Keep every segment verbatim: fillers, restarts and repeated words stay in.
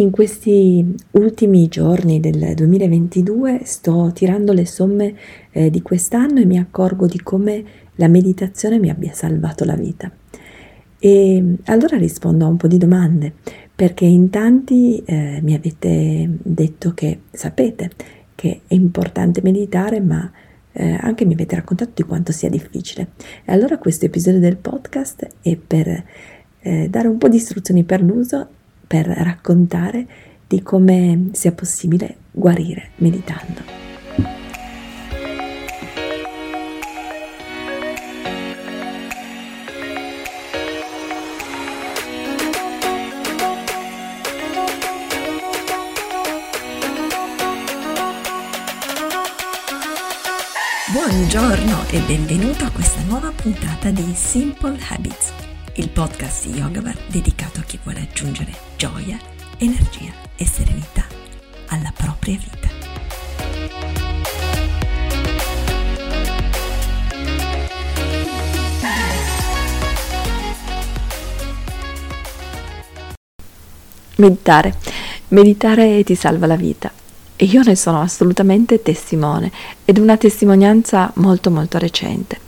In questi ultimi giorni del duemilaventidue sto tirando le somme eh, di quest'anno e mi accorgo di come la meditazione mi abbia salvato la vita. E allora rispondo a un po' di domande, perché in tanti eh, mi avete detto che sapete che è importante meditare, ma eh, anche mi avete raccontato di quanto sia difficile. E allora questo episodio del podcast è per eh, dare un po' di istruzioni per l'uso, per raccontare di come sia possibile guarire meditando. Buongiorno e benvenuto a questa nuova puntata di Simple Habits, il podcast Yogabar dedicato a chi vuole aggiungere gioia, energia e serenità alla propria vita. Meditare. Meditare ti salva la vita. E io ne sono assolutamente testimone, ed una testimonianza molto molto recente.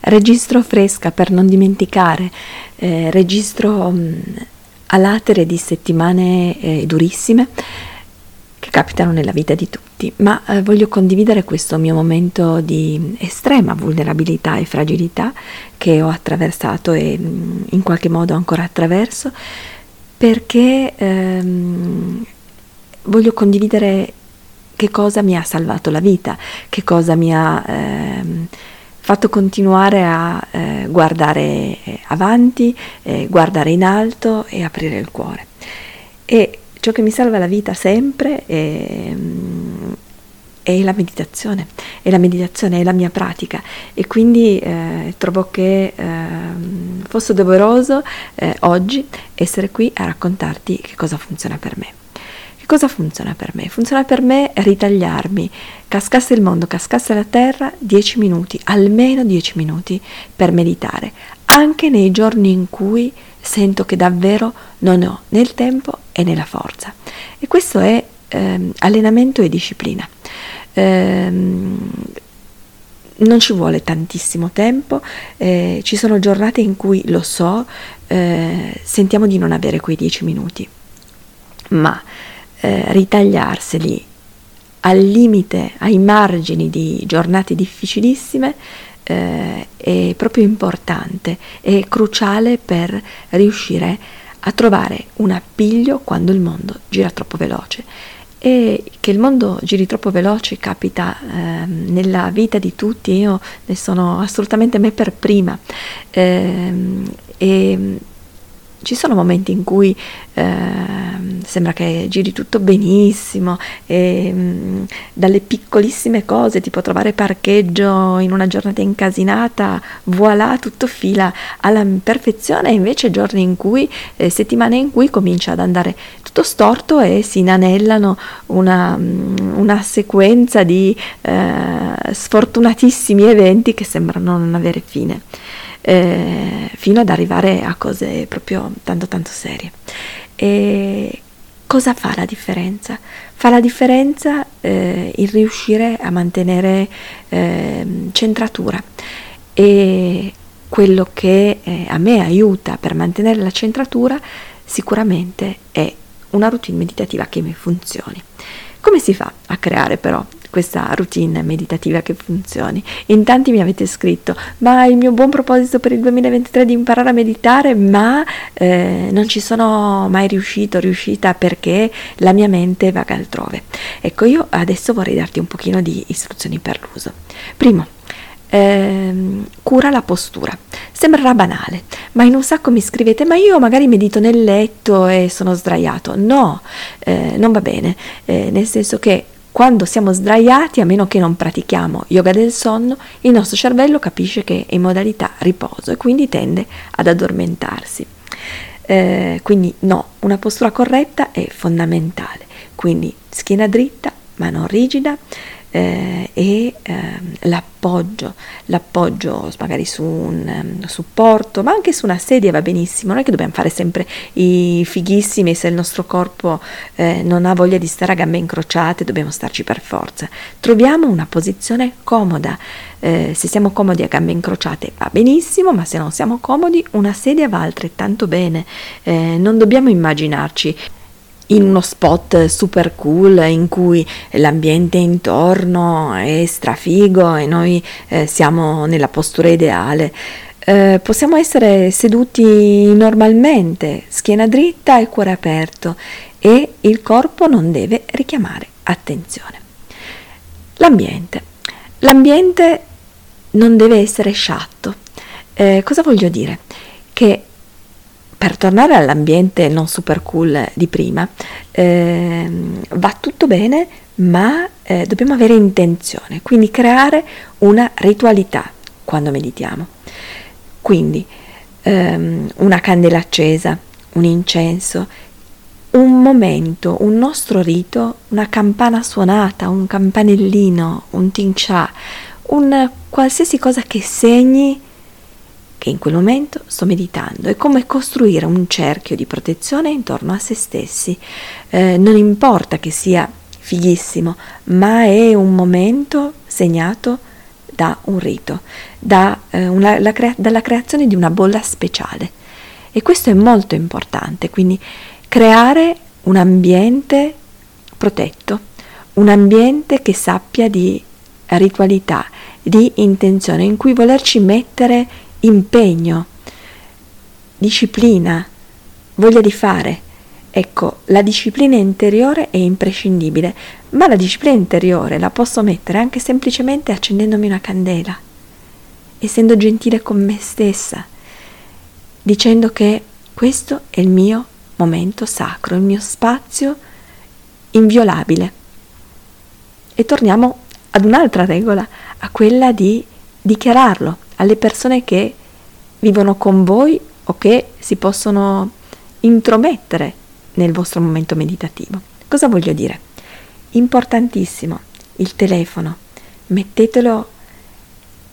Registro fresca per non dimenticare, eh, registro mh, a latere di settimane eh, durissime che capitano nella vita di tutti, ma eh, voglio condividere questo mio momento di estrema vulnerabilità e fragilità che ho attraversato e mh, in qualche modo ancora attraverso, perché ehm, voglio condividere che cosa mi ha salvato la vita, che cosa mi ha... Ehm, fatto continuare a eh, guardare avanti, eh, guardare in alto e aprire il cuore. E ciò che mi salva la vita sempre è, è la meditazione, è la meditazione, è la mia pratica, e quindi eh, trovo che eh, fosse doveroso eh, oggi essere qui a raccontarti che cosa funziona per me. Cosa funziona per me? Funziona per me ritagliarmi, cascasse il mondo, cascasse la terra, dieci minuti, almeno dieci minuti per meditare, anche nei giorni in cui sento che davvero non ho né il tempo e né la forza. E questo è ehm, allenamento e disciplina. Ehm, non ci vuole tantissimo tempo, eh, ci sono giornate in cui, lo so, eh, sentiamo di non avere quei dieci minuti, ma Eh, ritagliarseli al limite, ai margini di giornate difficilissime eh, è proprio importante, è cruciale per riuscire a trovare un appiglio quando il mondo gira troppo veloce. E che il mondo giri troppo veloce capita eh, nella vita di tutti, io ne sono assolutamente me per prima, eh, e ci sono momenti in cui eh, sembra che giri tutto benissimo e mh, dalle piccolissime cose, tipo trovare parcheggio in una giornata incasinata, voilà, tutto fila alla perfezione, e invece giorni in cui, eh, settimane in cui comincia ad andare tutto storto e si inanellano una, una sequenza di eh, sfortunatissimi eventi che sembrano non avere fine. Eh, fino ad arrivare a cose proprio tanto tanto serie. E cosa fa la differenza? Fa la differenza eh, il riuscire a mantenere eh, centratura, e quello che eh, a me aiuta per mantenere la centratura sicuramente è una routine meditativa che mi funzioni. Come si fa a creare però questa routine meditativa che funzioni? In tanti mi avete scritto: ma il mio buon proposito per il duemilaventitré è di imparare a meditare, ma eh, non ci sono mai riuscito, riuscita perché la mia mente vaga altrove. Ecco, io adesso vorrei darti un pochino di istruzioni per l'uso. Primo, ehm, cura la postura. Sembrerà banale, ma in un sacco mi scrivete: ma io magari medito nel letto e sono sdraiato. No, eh, non va bene, eh, nel senso che quando siamo sdraiati, a meno che non pratichiamo yoga del sonno, il nostro cervello capisce che è in modalità riposo e quindi tende ad addormentarsi. Eh, quindi no, una postura corretta è fondamentale. Quindi schiena dritta, ma non rigida, eh, e eh, l'appoggio, l'appoggio magari su un um, supporto, ma anche su una sedia va benissimo. Non è che dobbiamo fare sempre i fighissimi, se il nostro corpo eh, non ha voglia di stare a gambe incrociate dobbiamo starci per forza. Troviamo una posizione comoda, eh, se siamo comodi a gambe incrociate va benissimo, ma se non siamo comodi una sedia va altrettanto bene. Eh, non dobbiamo immaginarci in uno spot super cool in cui l'ambiente intorno è strafigo e noi eh, siamo nella postura ideale. Eh, possiamo essere seduti normalmente, schiena dritta e cuore aperto, e il corpo non deve richiamare attenzione. L'ambiente. L'ambiente non deve essere sciatto. Eh, cosa voglio dire? Che per tornare all'ambiente non super cool di prima, eh, va tutto bene, ma eh, dobbiamo avere intenzione, quindi creare una ritualità quando meditiamo. Quindi ehm, una candela accesa, un incenso, un momento, un nostro rito, una campana suonata, un campanellino, un tincià, un qualsiasi cosa che segni che in quel momento sto meditando. È come costruire un cerchio di protezione intorno a se stessi. Eh, non importa che sia fighissimo, ma è un momento segnato da un rito, da, eh, una, la crea- dalla creazione di una bolla speciale. E questo è molto importante, quindi creare un ambiente protetto, un ambiente che sappia di ritualità, di intenzione, in cui volerci mettere impegno, disciplina, voglia di fare. Ecco, la disciplina interiore è imprescindibile, ma la disciplina interiore la posso mettere anche semplicemente accendendomi una candela, essendo gentile con me stessa, dicendo che questo è il mio momento sacro, il mio spazio inviolabile. E torniamo ad un'altra regola, a quella di dichiararlo alle persone che vivono con voi o che si possono intromettere nel vostro momento meditativo. Cosa voglio dire? Importantissimo, il telefono, mettetelo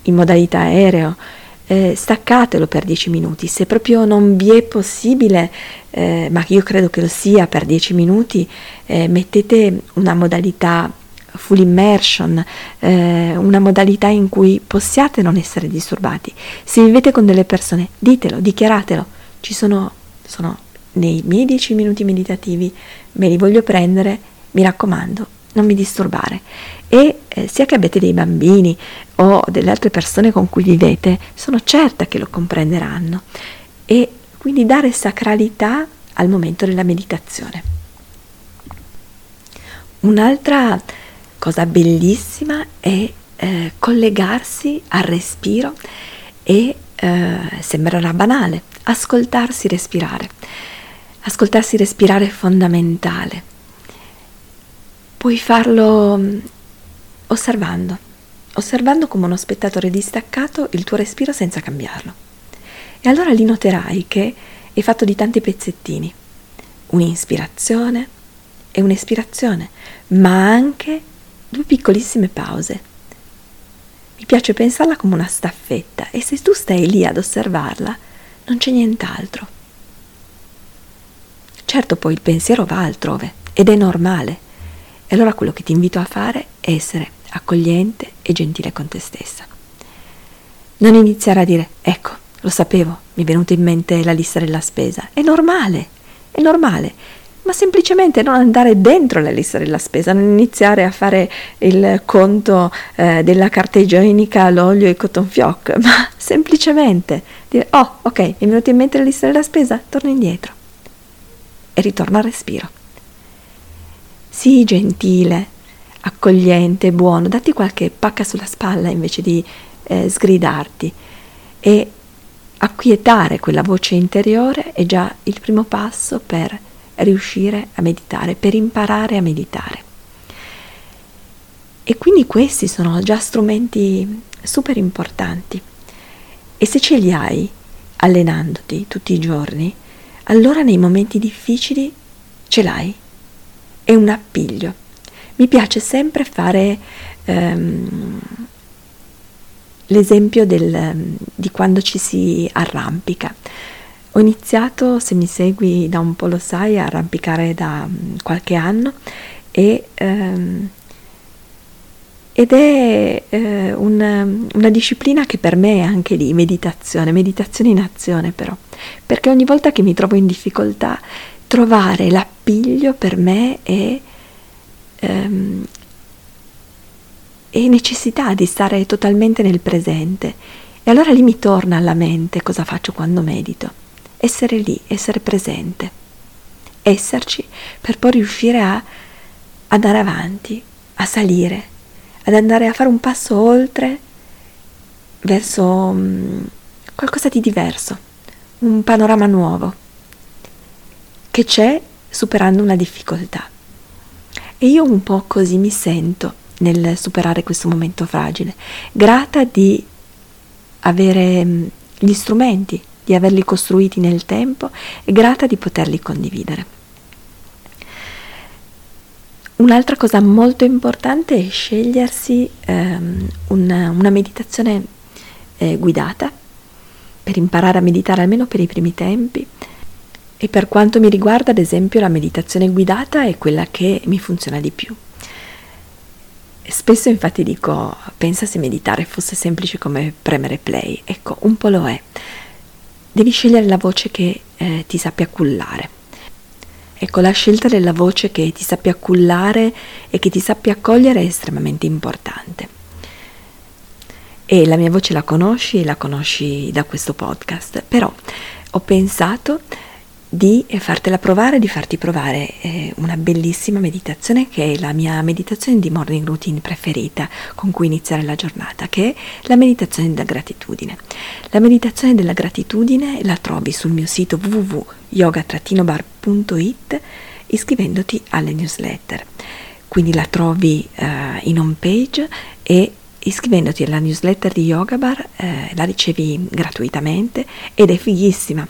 in modalità aereo, eh, staccatelo per dieci minuti, se proprio non vi è possibile, eh, ma io credo che lo sia per dieci minuti, eh, mettete una modalità full immersion, eh, una modalità in cui possiate non essere disturbati. Se vivete con delle persone, ditelo, dichiaratelo. Ci sono, sono nei miei dieci minuti meditativi, me li voglio prendere, mi raccomando, non mi disturbare. E eh, sia che abbiate dei bambini o delle altre persone con cui vivete, sono certa che lo comprenderanno. E quindi dare sacralità al momento della meditazione. Un'altra cosa bellissima è eh, collegarsi al respiro e eh, sembrerà banale, ascoltarsi respirare. Ascoltarsi respirare è fondamentale. Puoi farlo osservando, osservando come uno spettatore distaccato il tuo respiro senza cambiarlo. E allora lì noterai che è fatto di tanti pezzettini, un'ispirazione e un'espirazione, ma anche due piccolissime pause. Mi piace pensarla come una staffetta, e se tu stai lì ad osservarla non c'è nient'altro. Certo, poi il pensiero va altrove ed è normale, e allora quello che ti invito a fare è essere accogliente e gentile con te stessa. Non iniziare a dire: ecco, lo sapevo, mi è venuta in mente la lista della spesa. È normale, è normale. Ma semplicemente non andare dentro la lista della spesa, non iniziare a fare il conto eh, della carta igienica, l'olio e il cotton fioc, ma semplicemente dire: oh, ok, mi è venuta in mente la lista della spesa, torno indietro e ritorno al respiro. Sii gentile, accogliente, buono, datti qualche pacca sulla spalla invece di eh, sgridarti, e acquietare quella voce interiore è già il primo passo per riuscire a meditare, per imparare a meditare. E quindi questi sono già strumenti super importanti, e se ce li hai allenandoti tutti i giorni, allora nei momenti difficili ce l'hai, è un appiglio. Mi piace sempre fare ehm, l'esempio del, di quando ci si arrampica. Ho iniziato, se mi segui da un po' lo sai, a arrampicare da qualche anno e, ehm, ed è eh, una, una disciplina che per me è anche lì meditazione, meditazione in azione però, perché ogni volta che mi trovo in difficoltà trovare l'appiglio per me è, ehm, è necessità di stare totalmente nel presente. E allora lì mi torna alla mente cosa faccio quando medito. Essere lì, essere presente, esserci per poi riuscire a andare avanti, a salire, ad andare a fare un passo oltre verso um, qualcosa di diverso, un panorama nuovo che c'è superando una difficoltà. E io un po' così mi sento nel superare questo momento fragile, grata di avere um, gli strumenti, di averli costruiti nel tempo e grata di poterli condividere. Un'altra cosa molto importante è scegliersi ehm, una, una meditazione eh, guidata per imparare a meditare almeno per i primi tempi, e per quanto mi riguarda ad esempio la meditazione guidata è quella che mi funziona di più. Spesso infatti dico, pensa se meditare fosse semplice come premere play. Ecco, un po' lo è. Devi scegliere la voce che eh, ti sappia cullare. Ecco, la scelta della voce che ti sappia cullare e che ti sappia accogliere è estremamente importante. E la mia voce la conosci e la conosci da questo podcast, però ho pensato di fartela provare, di farti provare eh, una bellissima meditazione che è la mia meditazione di morning routine preferita con cui iniziare la giornata, che è la meditazione della gratitudine. La meditazione della gratitudine la trovi sul mio sito w w w punto yoga trattino bar punto i t iscrivendoti alle newsletter. Quindi la trovi eh, in home page e iscrivendoti alla newsletter di Yogabar eh, la ricevi gratuitamente ed è fighissima.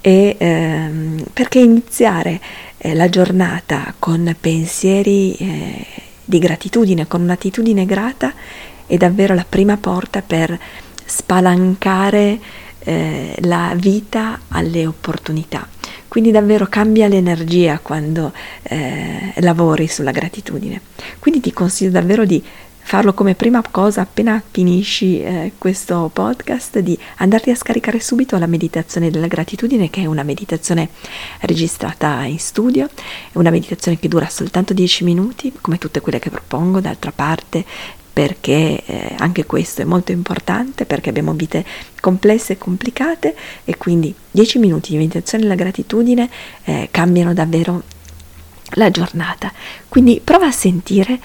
E, ehm, perché iniziare eh, la giornata con pensieri eh, di gratitudine, con un'attitudine grata, è davvero la prima porta per spalancare eh, la vita alle opportunità. Quindi davvero cambia l'energia quando eh, lavori sulla gratitudine. Quindi ti consiglio davvero di farlo come prima cosa appena finisci eh, questo podcast, di andarti a scaricare subito la meditazione della gratitudine, che è una meditazione registrata in studio, è una meditazione che dura soltanto dieci minuti, come tutte quelle che propongo d'altra parte, perché eh, anche questo è molto importante, perché abbiamo vite complesse e complicate, e quindi dieci minuti di meditazione della gratitudine eh, cambiano davvero la giornata. Quindi prova a sentire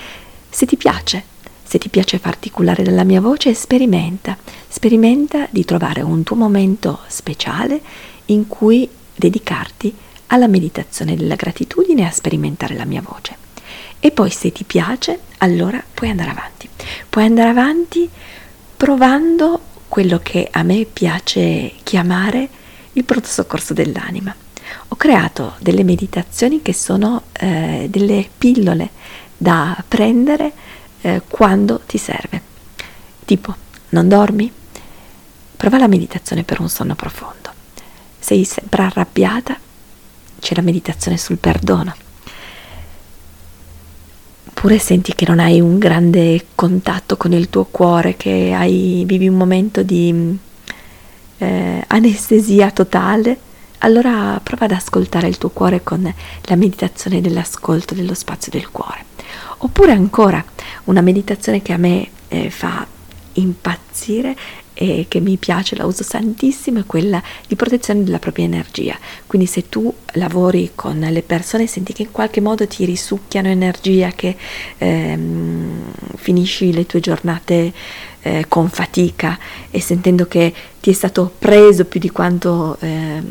se ti piace. Se ti piace farti cullare dalla mia voce, sperimenta, sperimenta di trovare un tuo momento speciale in cui dedicarti alla meditazione della gratitudine e a sperimentare la mia voce. E poi se ti piace, allora puoi andare avanti. Puoi andare avanti provando quello che a me piace chiamare il pronto soccorso dell'anima. Ho creato delle meditazioni che sono eh, delle pillole da prendere Eh, quando ti serve. Tipo, non dormi? Prova la meditazione per un sonno profondo. Sei sempre arrabbiata? C'è la meditazione sul perdono. Oppure senti che non hai un grande contatto con il tuo cuore, che hai, vivi un momento di eh, anestesia totale? Allora prova ad ascoltare il tuo cuore con la meditazione dell'ascolto dello spazio del cuore. Oppure ancora una meditazione che a me eh, fa impazzire e che mi piace, la uso tantissimo, è quella di protezione della propria energia. Quindi se tu lavori con le persone, senti che in qualche modo ti risucchiano energia, che ehm, finisci le tue giornate eh, con fatica e sentendo che ti è stato preso più di quanto, eh,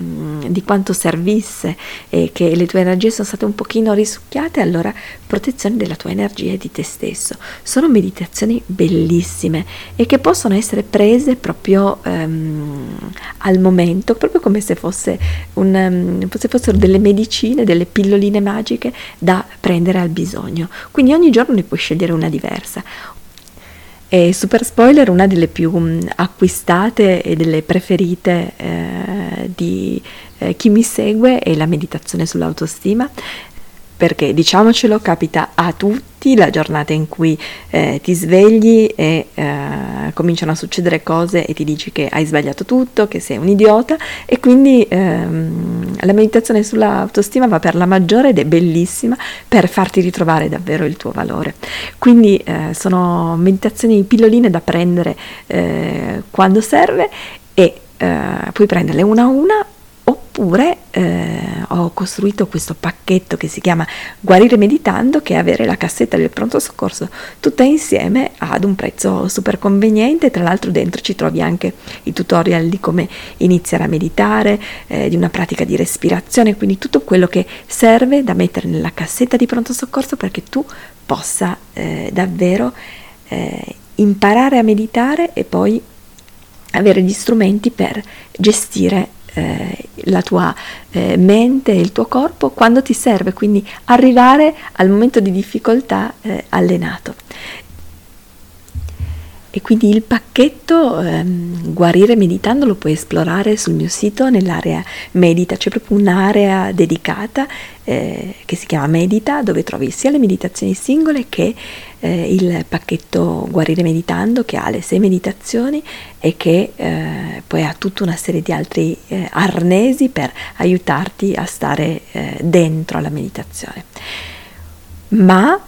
di quanto servisse, e che le tue energie sono state un pochino risucchiate, allora protezione della tua energia e di te stesso. Sono meditazioni bellissime e che possono essere prese proprio ehm, al momento, proprio come se fosse un, um, se fossero delle medicine, delle pilloline magiche da prendere al bisogno. Quindi ogni giorno ne puoi scegliere una diversa. E super spoiler, una delle più acquistate e delle preferite eh, di eh, chi mi segue è la meditazione sull'autostima, perché diciamocelo, capita a tutti la giornata in cui eh, ti svegli e eh, cominciano a succedere cose e ti dici che hai sbagliato tutto, che sei un idiota, e quindi ehm, la meditazione sull'autostima va per la maggiore ed è bellissima per farti ritrovare davvero il tuo valore. Quindi eh, sono meditazioni pilloline da prendere eh, quando serve, e eh, puoi prenderle una a una. Oppure eh, ho costruito questo pacchetto che si chiama Guarire Meditando, che è avere la cassetta del pronto soccorso tutta insieme ad un prezzo super conveniente. Tra l'altro dentro ci trovi anche i tutorial di come iniziare a meditare, eh, di una pratica di respirazione, quindi tutto quello che serve da mettere nella cassetta di pronto soccorso perché tu possa eh, davvero eh, imparare a meditare e poi avere gli strumenti per gestire la tua eh, mente e il tuo corpo quando ti serve, quindi arrivare al momento di difficoltà eh, allenato. E quindi il pacchetto ehm, Guarire Meditando lo puoi esplorare sul mio sito nell'area Medita, c'è proprio un'area dedicata eh, che si chiama Medita, dove trovi sia le meditazioni singole che eh, il pacchetto Guarire Meditando, che ha le sei meditazioni e che eh, poi ha tutta una serie di altri eh, arnesi per aiutarti a stare eh, dentro alla meditazione. Ma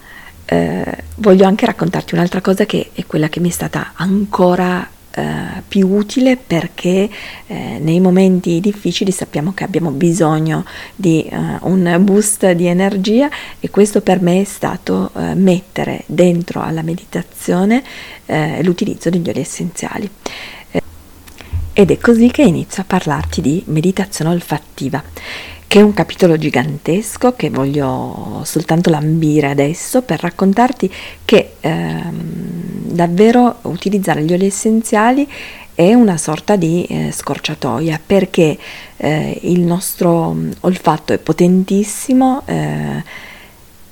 Eh, voglio anche raccontarti un'altra cosa che è quella che mi è stata ancora eh, più utile, perché eh, nei momenti difficili sappiamo che abbiamo bisogno di eh, un boost di energia, e questo per me è stato eh, mettere dentro alla meditazione eh, l'utilizzo degli oli essenziali. Eh, ed è così che inizio a parlarti di meditazione olfattiva, che è un capitolo gigantesco che voglio soltanto lambire adesso per raccontarti che ehm, davvero utilizzare gli oli essenziali è una sorta di eh, scorciatoia, perché eh, il nostro olfatto è potentissimo, eh,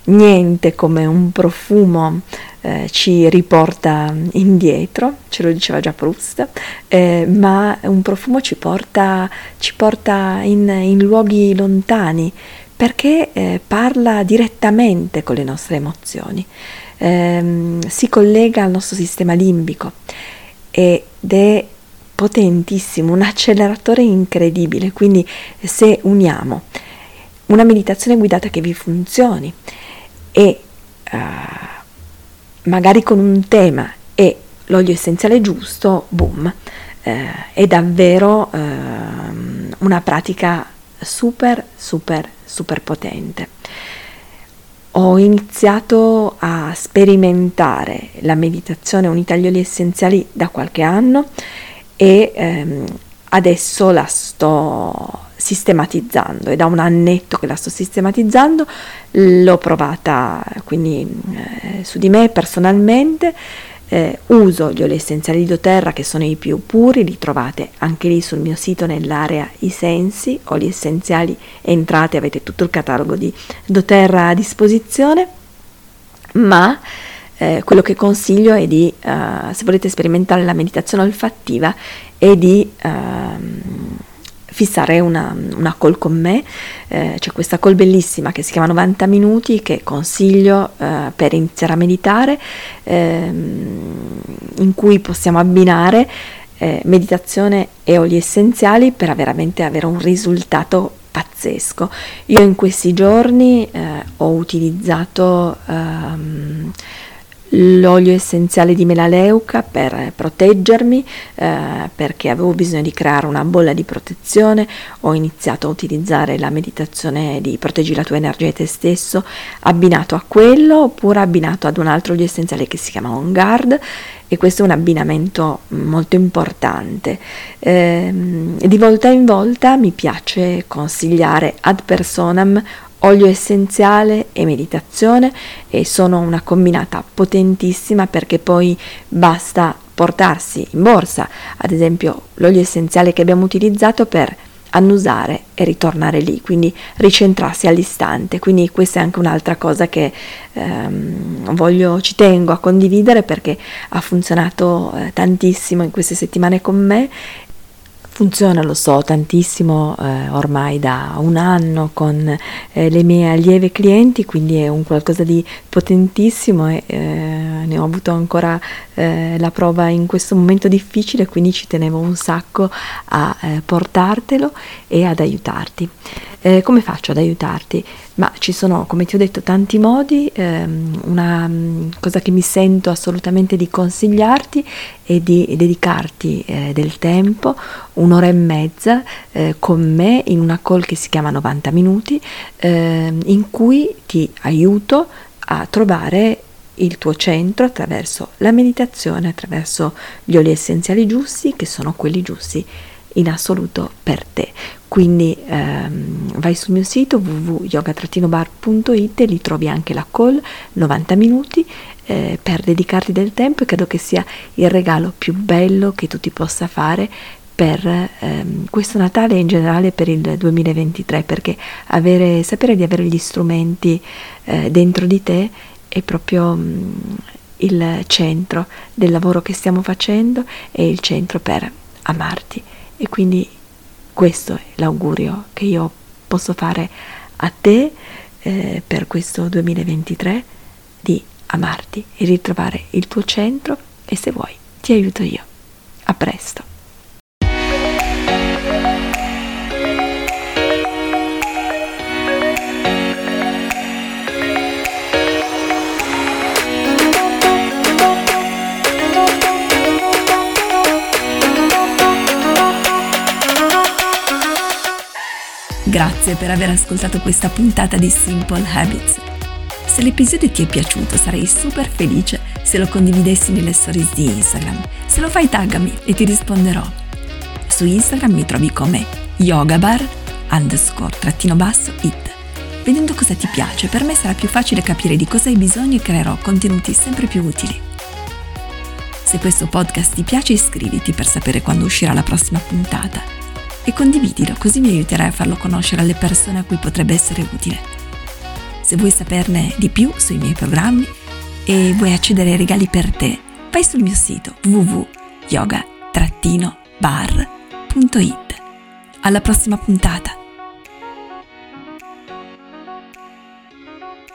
niente come un profumo eh, ci riporta indietro, ce lo diceva già Proust, eh, ma un profumo ci porta, ci porta in, in luoghi lontani, perché eh, parla direttamente con le nostre emozioni, eh, si collega al nostro sistema limbico ed è potentissimo, un acceleratore incredibile. Quindi se uniamo una meditazione guidata che vi funzioni e uh, magari con un tema e l'olio essenziale giusto, boom, uh, è davvero uh, una pratica super super super potente. Ho iniziato a sperimentare la meditazione unita agli oli essenziali da qualche anno e um, adesso la sto sistematizzando, è da un annetto che la sto sistematizzando, l'ho provata quindi eh, su di me personalmente, eh, uso gli oli essenziali di doTERRA che sono i più puri, li trovate anche lì sul mio sito nell'area I Sensi, oli essenziali, entrate, avete tutto il catalogo di doTERRA a disposizione, ma eh, quello che consiglio è di, eh, se volete sperimentare la meditazione olfattiva, è di eh, fissare una, una call con me, eh, c'è questa call bellissima che si chiama novanta minuti, che consiglio eh, per iniziare a meditare, eh, in cui possiamo abbinare eh, meditazione e oli essenziali per veramente avere un risultato pazzesco. Io in questi giorni eh, ho utilizzato ehm, l'olio essenziale di melaleuca per proteggermi, eh, perché avevo bisogno di creare una bolla di protezione. Ho iniziato a utilizzare la meditazione di proteggi la tua energia e te stesso, abbinato a quello, oppure abbinato ad un altro olio essenziale che si chiama On-Guard, e questo è un abbinamento molto importante. Eh, di volta in volta mi piace consigliare ad personam olio essenziale e meditazione, e sono una combinata potentissima, perché poi basta portarsi in borsa, ad esempio, l'olio essenziale che abbiamo utilizzato per annusare e ritornare lì, quindi ricentrarsi all'istante. Quindi questa è anche un'altra cosa che ehm, voglio, ci tengo a condividere, perché ha funzionato eh, tantissimo in queste settimane con me. Funziona, lo so, tantissimo eh, ormai da un anno con eh, le mie allieve clienti, quindi è un qualcosa di potentissimo, e eh, ne ho avuto ancora eh, la prova in questo momento difficile, quindi ci tenevo un sacco a eh, portartelo e ad aiutarti. Eh, come faccio ad aiutarti? Ma ci sono, come ti ho detto, tanti modi. Ehm, una mh, cosa che mi sento assolutamente di consigliarti è di dedicarti eh, del tempo, un'ora e mezza eh, con me, in una call che si chiama novanta minuti, eh, in cui ti aiuto a trovare il tuo centro attraverso la meditazione, attraverso gli oli essenziali giusti, che sono quelli giusti in assoluto per te. Quindi ehm, vai sul mio sito w w w punto yoga trattino bar punto i t e lì trovi anche la call novanta minuti eh, per dedicarti del tempo, e credo che sia il regalo più bello che tu ti possa fare per ehm, questo Natale e in generale per il duemilaventitré, perché avere, sapere di avere gli strumenti eh, dentro di te è proprio mh, il centro del lavoro che stiamo facendo, e il centro per amarti. E quindi questo è l'augurio che io posso fare a te eh, per questo duemilaventitré, di amarti e ritrovare il tuo centro, e se vuoi ti aiuto io. A presto! Grazie per aver ascoltato questa puntata di Simple Habits. Se l'episodio ti è piaciuto, sarei super felice se lo condividessi nelle stories di Instagram. Se lo fai, taggami e ti risponderò. Su Instagram mi trovi come yogabar underscore trattino basso it. Vedendo cosa ti piace, per me sarà più facile capire di cosa hai bisogno, e creerò contenuti sempre più utili. Se questo podcast ti piace, iscriviti per sapere quando uscirà la prossima puntata. E condividilo, così mi aiuterai a farlo conoscere alle persone a cui potrebbe essere utile. Se vuoi saperne di più sui miei programmi e vuoi accedere ai regali per te, vai sul mio sito w w w punto yoga trattino bar punto i t. Alla prossima puntata!